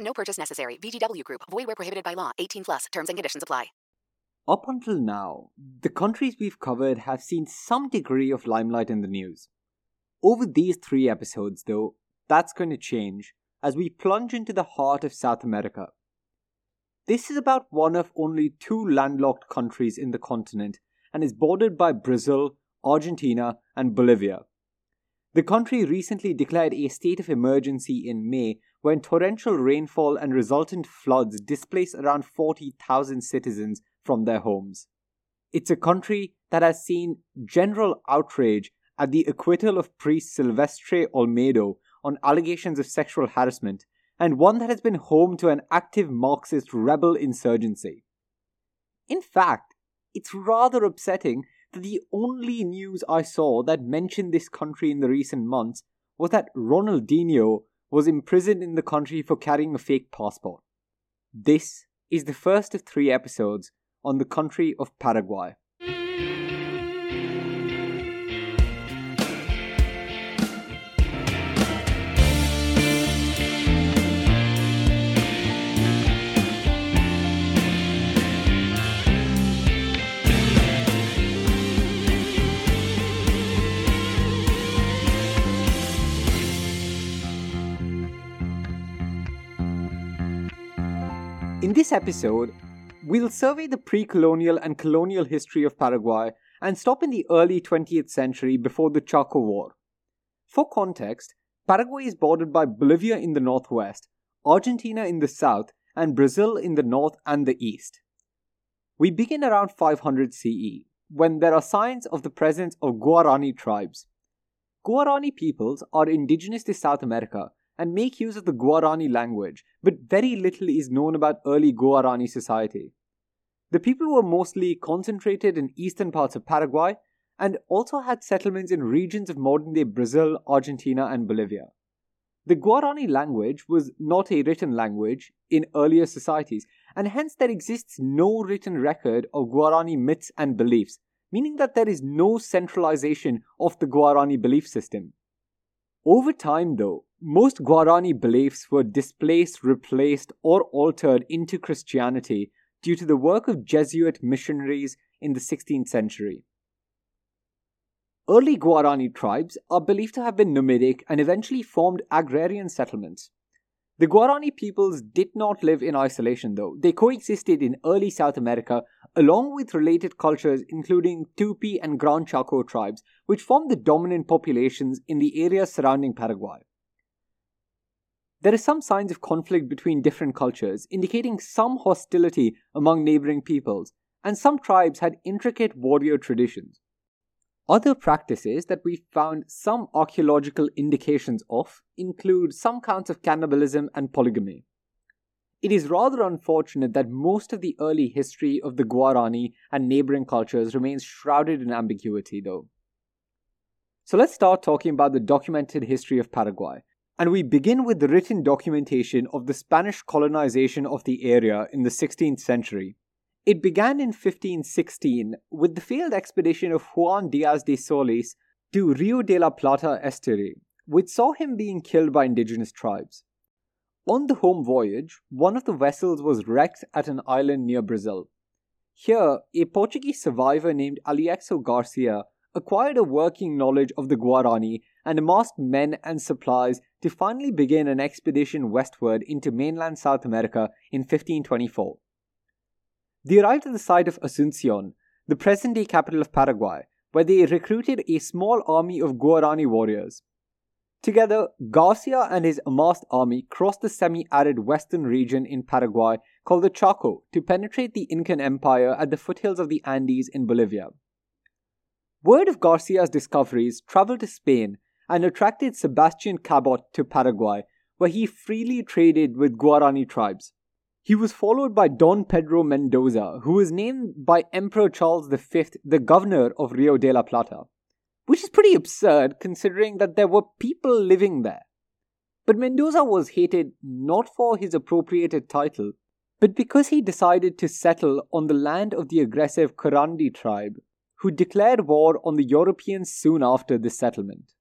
No purchase necessary. VGW Group. Void where prohibited by law. 18+. Terms and conditions apply. Up until now, the countries we've covered have seen some degree of limelight in the news. Over these 3 episodes, though, that's going to change as we plunge into the heart of South America. This is about one of only 2 landlocked countries in the continent and is bordered by Brazil, Argentina, and Bolivia. The country recently declared a state of emergency in May when torrential rainfall and resultant floods displaced around 40,000 citizens from their homes. It's a country that has seen general outrage at the acquittal of priest Silvestre Olmedo on allegations of sexual harassment, and one that has been home to an active Marxist rebel insurgency. In fact, it's rather upsetting that the only news I saw that mentioned this country in the recent months was that Ronaldinho was imprisoned in the country for carrying a fake passport. This is the first of 3 episodes on the country of Paraguay. In this episode, we'll survey the pre-colonial and colonial history of Paraguay and stop in the early 20th century before the Chaco War. For context, Paraguay is bordered by Bolivia in the northwest, Argentina in the south, and Brazil in the north and the east. We begin around 500 CE, when there are signs of the presence of Guarani tribes. Guarani peoples are indigenous to South America and make use of the Guarani language, but very little is known about early Guarani society. The people were mostly concentrated in eastern parts of Paraguay and also had settlements in regions of modern-day Brazil, Argentina, and Bolivia. The Guarani language was not a written language in earlier societies, and hence there exists no written record of Guarani myths and beliefs, meaning that there is no centralization of the Guarani belief system. Over time, though, most Guarani beliefs were displaced, replaced, or altered into Christianity due to the work of Jesuit missionaries in the 16th century. Early Guarani tribes are believed to have been nomadic and eventually formed agrarian settlements. The Guarani peoples did not live in isolation, though. They coexisted in early South America along with related cultures including Tupi and Gran Chaco tribes, which formed the dominant populations in the area surrounding Paraguay. There are some signs of conflict between different cultures, indicating some hostility among neighboring peoples, and some tribes had intricate warrior traditions. Other practices that we found some archaeological indications of include some counts of cannibalism and polygamy. It is rather unfortunate that most of the early history of the Guarani and neighboring cultures remains shrouded in ambiguity, though. So let's start talking about the documented history of Paraguay. And we begin with the written documentation of the Spanish colonization of the area in the 16th century. It began in 1516 with the failed expedition of Juan Diaz de Solis to Rio de la Plata estuary, which saw him being killed by indigenous tribes. On the home voyage, one of the vessels was wrecked at an island near Brazil. Here, a Portuguese survivor named Alexo Garcia acquired a working knowledge of the Guarani and amassed men and supplies to finally begin an expedition westward into mainland South America in 1524. They arrived at the site of Asuncion, the present-day capital of Paraguay, where they recruited a small army of Guarani warriors. Together, Garcia and his amassed army crossed the semi-arid western region in Paraguay called the Chaco to penetrate the Incan Empire at the foothills of the Andes in Bolivia. Word of Garcia's discoveries traveled to Spain and attracted Sebastian Cabot to Paraguay, where he freely traded with Guarani tribes. He was followed by Don Pedro Mendoza, who was named by Emperor Charles V the governor of Rio de la Plata, which is pretty absurd considering that there were people living there. But Mendoza was hated not for his appropriated title, but because he decided to settle on the land of the aggressive Querandí tribe, who declared war on the Europeans soon after this settlement.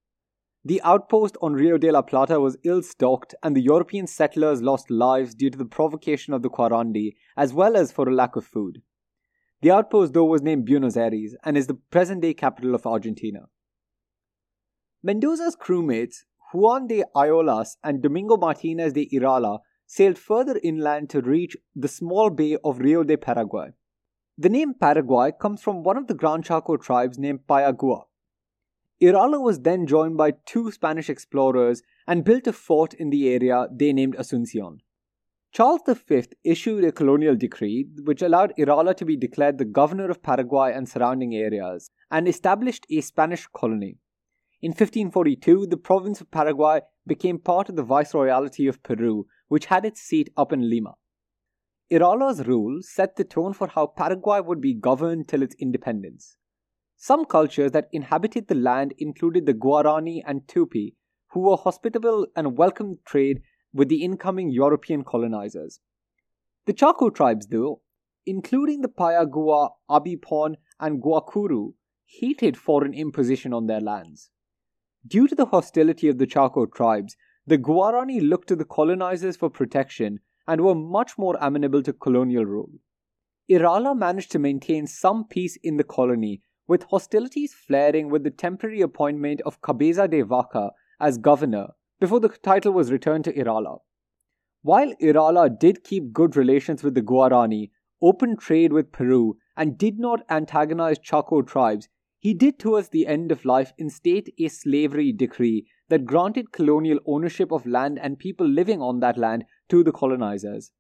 The outpost on Rio de la Plata was ill-stocked, and the European settlers lost lives due to the provocation of the Querandí, as well as for a lack of food. The outpost, though, was named Buenos Aires and is the present-day capital of Argentina. Mendoza's crewmates, Juan de Ayolas and Domingo Martinez de Irala, sailed further inland to reach the small bay of Rio de Paraguay. The name Paraguay comes from one of the Gran Chaco tribes named Payagua. Irala was then joined by two Spanish explorers and built a fort in the area they named Asuncion. Charles V issued a colonial decree which allowed Irala to be declared the governor of Paraguay and surrounding areas, and established a Spanish colony. In 1542, the province of Paraguay became part of the Viceroyalty of Peru, which had its seat up in Lima. Irala's rule set the tone for how Paraguay would be governed till its independence. Some cultures that inhabited the land included the Guarani and Tupi, who were hospitable and welcomed trade with the incoming European colonizers. The Chaco tribes, though, including the Payagua, Abipon, and Guacuru, hated foreign imposition on their lands. Due to the hostility of the Chaco tribes, the Guarani looked to the colonizers for protection and were much more amenable to colonial rule. Irala managed to maintain some peace in the colony, with hostilities flaring with the temporary appointment of Cabeza de Vaca as governor, before the title was returned to Irala. While Irala did keep good relations with the Guarani, open trade with Peru, and did not antagonize Chaco tribes, he did towards the end of life instate a slavery decree that granted colonial ownership of land and people living on that land to the colonizers.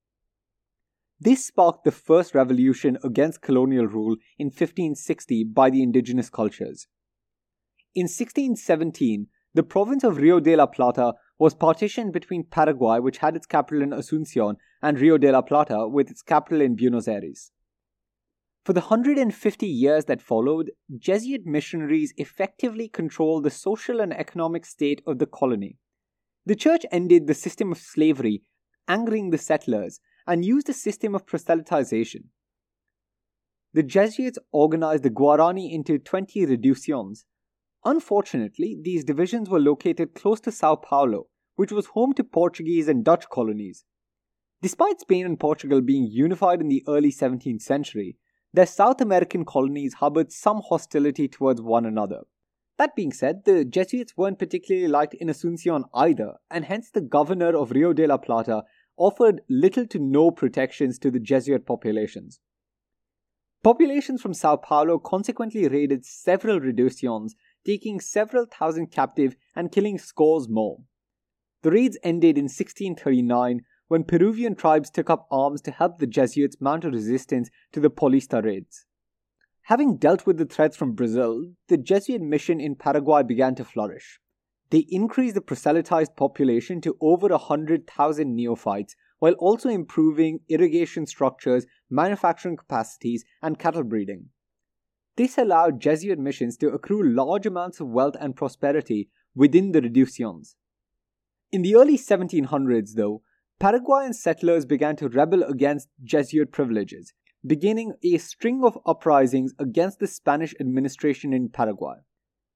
This sparked the first revolution against colonial rule in 1560 by the indigenous cultures. In 1617, the province of Rio de la Plata was partitioned between Paraguay, which had its capital in Asuncion, and Rio de la Plata, with its capital in Buenos Aires. For the 150 years that followed, Jesuit missionaries effectively controlled the social and economic state of the colony. The church ended the system of slavery, angering the settlers, and used a system of proselytization. The Jesuits organized the Guarani into 20 reducciones. Unfortunately, these divisions were located close to São Paulo, which was home to Portuguese and Dutch colonies. Despite Spain and Portugal being unified in the early 17th century, their South American colonies harbored some hostility towards one another. That being said, the Jesuits weren't particularly liked in Asuncion either, and hence the governor of Rio de la Plata offered little to no protections to the Jesuit populations. Populations from Sao Paulo consequently raided several reducciones, taking several thousand captive and killing scores more. The raids ended in 1639 when Peruvian tribes took up arms to help the Jesuits mount a resistance to the Paulista raids. Having dealt with the threats from Brazil, the Jesuit mission in Paraguay began to flourish. They increased the proselytized population to over 100,000 neophytes, while also improving irrigation structures, manufacturing capacities, and cattle breeding. This allowed Jesuit missions to accrue large amounts of wealth and prosperity within the reducciones. In the early 1700s, though, Paraguayan settlers began to rebel against Jesuit privileges, beginning a string of uprisings against the Spanish administration in Paraguay.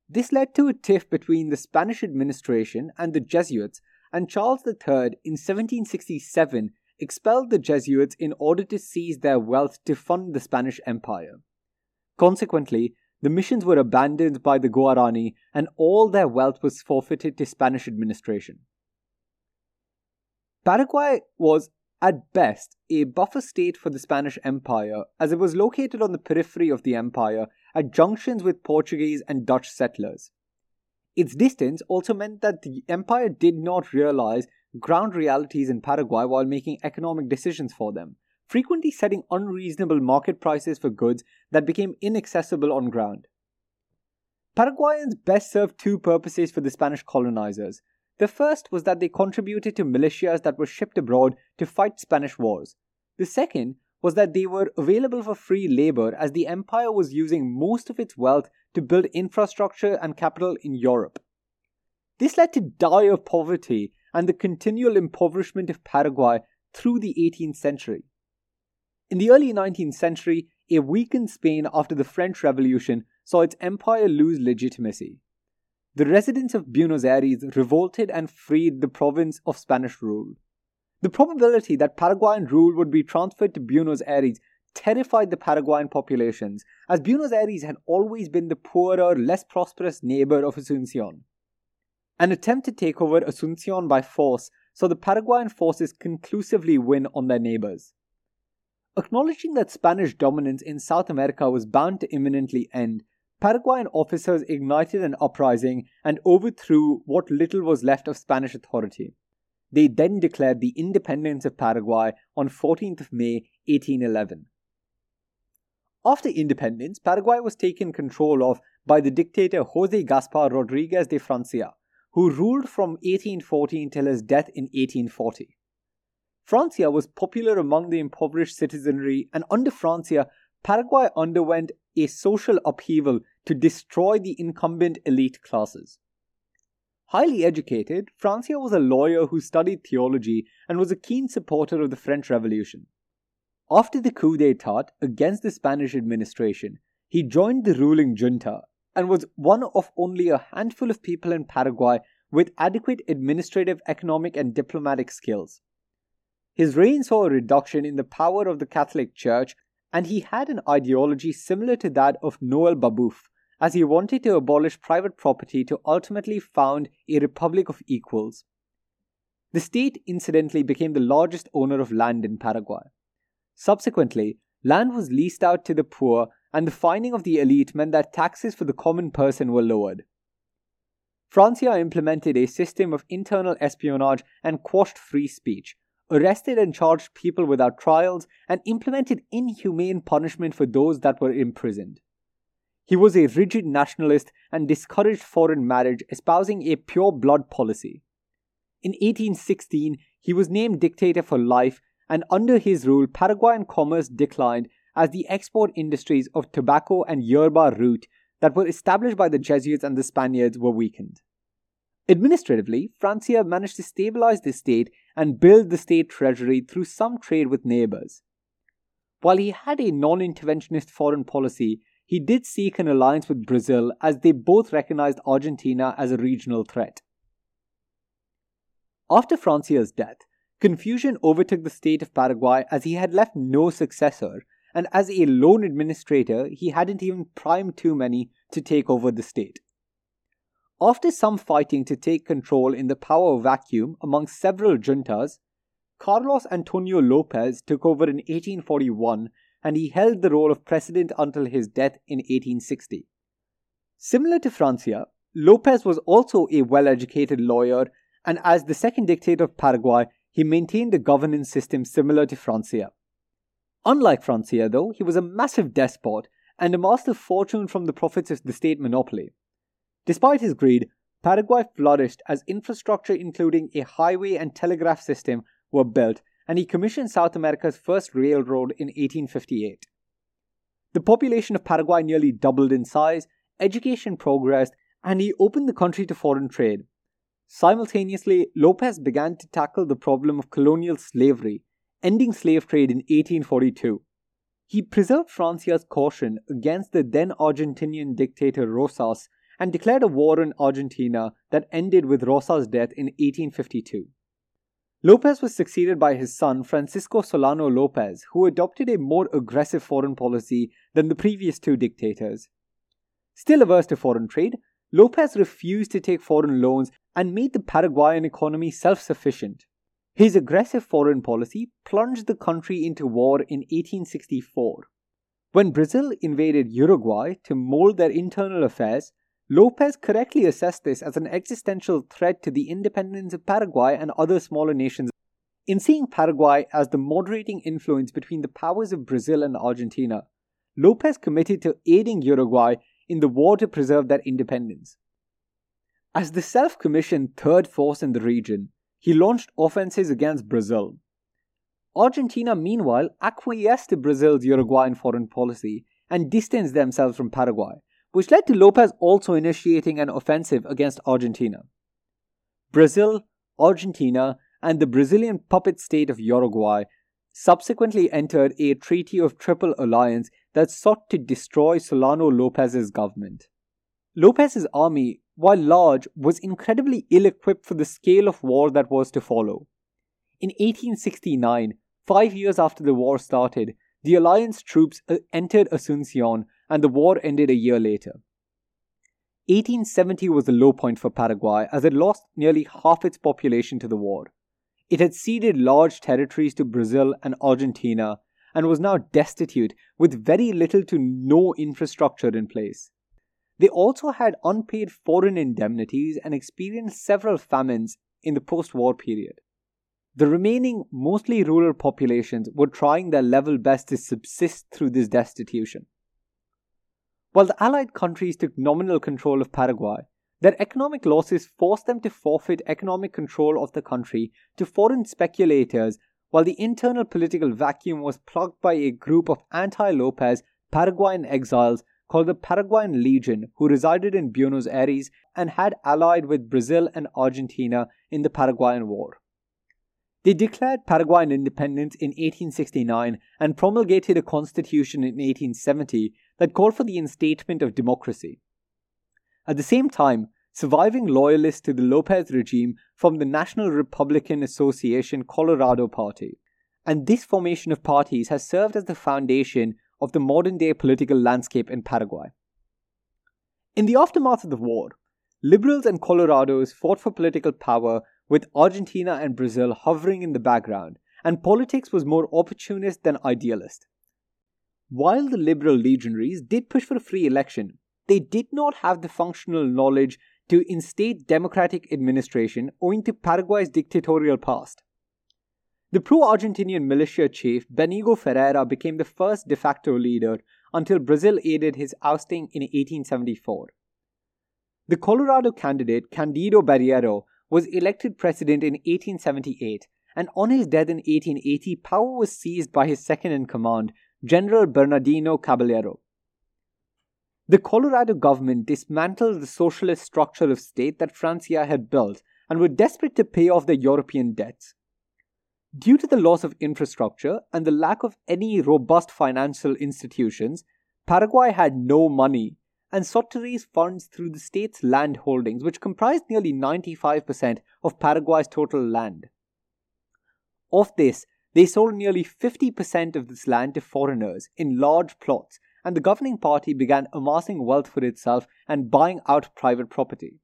This led to a tiff between the Spanish administration and the Jesuits, and Charles III in 1767 expelled the Jesuits in order to seize their wealth to fund the Spanish Empire. Consequently, The missions were abandoned by the Guarani, and all their wealth was forfeited to Spanish administration. Paraguay was, at best, a buffer state for the Spanish Empire, as it was located on the periphery of the empire, at junctions with Portuguese and Dutch settlers. Its distance also meant that the empire did not realize ground realities in Paraguay while making economic decisions for them, frequently setting unreasonable market prices for goods that became inaccessible on ground. Paraguayans best served two purposes for the Spanish colonizers. The first was that they contributed to militias that were shipped abroad to fight Spanish wars. The second was that they were available for free labor, as the empire was using most of its wealth to build infrastructure and capital in Europe. This led to dire poverty and the continual impoverishment of Paraguay through the 18th century. In the early 19th century, a weakened Spain after the French Revolution saw its empire lose legitimacy. The residents of Buenos Aires revolted and freed the province of Spanish rule. The probability that Paraguayan rule would be transferred to Buenos Aires terrified the Paraguayan populations, as Buenos Aires had always been the poorer, less prosperous neighbor of Asuncion. An attempt to take over Asuncion by force saw the Paraguayan forces conclusively win on their neighbors. Acknowledging that Spanish dominance in South America was bound to imminently end, Paraguayan officers ignited an uprising and overthrew what little was left of Spanish authority. They then declared the independence of Paraguay on 14th of May, 1811. After independence, Paraguay was taken control of by the dictator José Gaspar Rodríguez de Francia, who ruled from 1814 till his death in 1840. Francia was popular among the impoverished citizenry, and under Francia, Paraguay underwent a social upheaval to destroy the incumbent elite classes. Highly educated, Francia was a lawyer who studied theology and was a keen supporter of the French Revolution. After the coup d'état against the Spanish administration, he joined the ruling junta and was one of only a handful of people in Paraguay with adequate administrative, economic, and diplomatic skills. His reign saw a reduction in the power of the Catholic Church, and he had an ideology similar to that of Noel Babouf, as he wanted to abolish private property to ultimately found a republic of equals. The state incidentally became the largest owner of land in Paraguay. Subsequently, land was leased out to the poor, and the fining of the elite meant that taxes for the common person were lowered. Francia implemented a system of internal espionage and quashed free speech, arrested and charged people without trials, and implemented inhumane punishment for those that were imprisoned. He was a rigid nationalist and discouraged foreign marriage, espousing a pure blood policy. In 1816, he was named dictator for life, and under his rule, Paraguayan commerce declined as the export industries of tobacco and yerba root that were established by the Jesuits and the Spaniards were weakened. Administratively, Francia managed to stabilize the state and build the state treasury through some trade with neighbors. While he had a non-interventionist foreign policy, he did seek an alliance with Brazil, as they both recognized Argentina as a regional threat. After Francia's death, confusion overtook the state of Paraguay, as he had left no successor, and as a lone administrator, he hadn't even primed too many to take over the state. After some fighting to take control in the power vacuum among several juntas, Carlos Antonio Lopez took over in 1841, and he held the role of president until his death in 1860. Similar to Francia, Lopez was also a well-educated lawyer, and as the second dictator of Paraguay, he maintained a governance system similar to Francia. Unlike Francia, though, he was a massive despot and amassed a fortune from the profits of the state monopoly. Despite his greed, Paraguay flourished as infrastructure including a highway and telegraph system were built, and he commissioned South America's first railroad in 1858. The population of Paraguay nearly doubled in size, education progressed, and he opened the country to foreign trade. Simultaneously, Lopez began to tackle the problem of colonial slavery, ending slave trade in 1842. He preserved Francia's caution against the then Argentinian dictator Rosas, and declared a war on Argentina that ended with Rosas' death in 1852. Lopez was succeeded by his son Francisco Solano López, who adopted a more aggressive foreign policy than the previous two dictators. Still averse to foreign trade, Lopez refused to take foreign loans and made the Paraguayan economy self-sufficient. His aggressive foreign policy plunged the country into war in 1864. When Brazil invaded Uruguay to mold their internal affairs, Lopez correctly assessed this as an existential threat to the independence of Paraguay and other smaller nations. In seeing Paraguay as the moderating influence between the powers of Brazil and Argentina, Lopez committed to aiding Uruguay in the war to preserve their independence. As the self-commissioned third force in the region, he launched offensives against Brazil. Argentina, meanwhile, acquiesced to Brazil's Uruguayan foreign policy and distanced themselves from Paraguay, which led to Lopez also initiating an offensive against Argentina. Brazil, Argentina, and the Brazilian puppet state of Uruguay subsequently entered a treaty of triple alliance that sought to destroy Solano Lopez's government. Lopez's army, while large, was incredibly ill-equipped for the scale of war that was to follow. In 1869, 5 years after the war started, the alliance troops entered Asuncion and the war ended a year later. 1870 was the low point for Paraguay as it lost nearly half its population to the war. It had ceded large territories to Brazil and Argentina and was now destitute with very little to no infrastructure in place. They also had unpaid foreign indemnities and experienced several famines in the post-war period. The remaining, mostly rural populations were trying their level best to subsist through this destitution. While the Allied countries took nominal control of Paraguay, their economic losses forced them to forfeit economic control of the country to foreign speculators, while the internal political vacuum was plugged by a group of anti-Lopez Paraguayan exiles called the Paraguayan Legion, who resided in Buenos Aires and had allied with Brazil and Argentina in the Paraguayan War. They declared Paraguayan independence in 1869 and promulgated a constitution in 1870 that called for the instatement of democracy. At the same time, surviving loyalists to the Lopez regime formed the National Republican Association Colorado Party, and this formation of parties has served as the foundation of the modern-day political landscape in Paraguay. In the aftermath of the war, liberals and Colorados fought for political power, with Argentina and Brazil hovering in the background, and politics was more opportunist than idealist. While the liberal legionaries did push for a free election, they did not have the functional knowledge to instate democratic administration owing to Paraguay's dictatorial past. The pro-Argentinian militia chief Benigo Ferreira became the first de facto leader until Brazil aided his ousting in 1874. The Colorado candidate Candido Barriero was elected president in 1878, and on his death in 1880, power was seized by his second-in-command, General Bernardino Caballero. The Colorado government dismantled the socialist structure of state that Francia had built and were desperate to pay off their European debts. Due to the loss of infrastructure and the lack of any robust financial institutions, Paraguay had no money and sought to raise funds through the state's land holdings, which comprised nearly 95% of Paraguay's total land. Of this, they sold nearly 50% of this land to foreigners in large plots, and the governing party began amassing wealth for itself and buying out private property.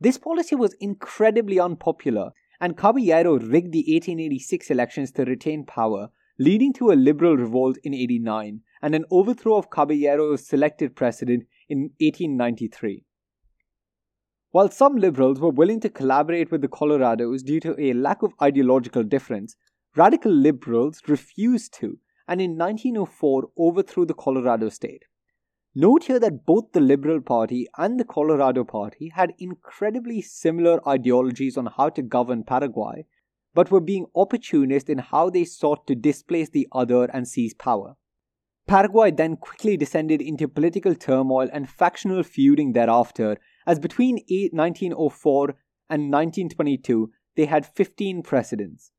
This policy was incredibly unpopular, and Caballero rigged the 1886 elections to retain power, leading to a liberal revolt in 1889. And an overthrow of Caballero's selected president in 1893. While some liberals were willing to collaborate with the Colorados due to a lack of ideological difference, radical liberals refused to, and in 1904 overthrew the Colorado state. Note here that both the Liberal Party and the Colorado Party had incredibly similar ideologies on how to govern Paraguay, but were being opportunist in how they sought to displace the other and seize power. Paraguay then quickly descended into political turmoil and factional feuding thereafter, as between 1904 and 1922 they had 15 presidents.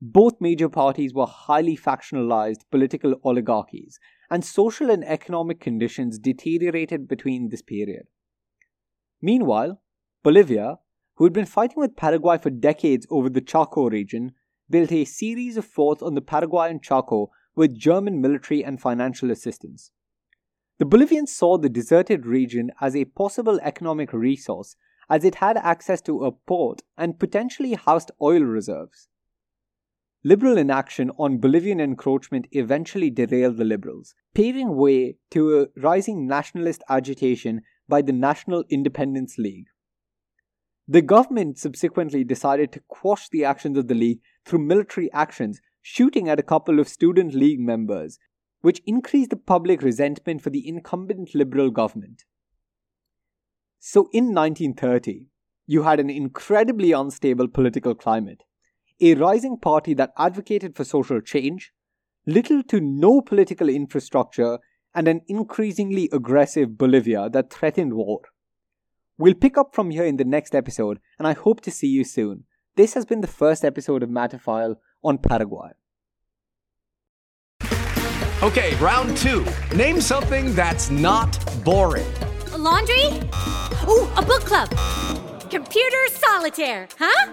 Both major parties were highly factionalized political oligarchies, and social and economic conditions deteriorated between this period. Meanwhile, Bolivia, who had been fighting with Paraguay for decades over the Chaco region, built a series of forts on the Paraguayan Chaco with German military and financial assistance. The Bolivians saw the deserted region as a possible economic resource, as it had access to a port and potentially housed oil reserves. Liberal inaction on Bolivian encroachment eventually derailed the liberals, paving way to a rising nationalist agitation by the National Independence League. The government subsequently decided to quash the actions of the League through military actions, shooting at a couple of student league members, which increased the public resentment for the incumbent liberal government. So in 1930, you had an incredibly unstable political climate, a rising party that advocated for social change, little to no political infrastructure, and an increasingly aggressive Bolivia that threatened war. We'll pick up from here in the next episode, and I hope to see you soon. This has been the first episode of Matterfile on Paraguay. Okay, round two. Name something that's not boring. A laundry? Ooh, a book club. Computer solitaire, huh?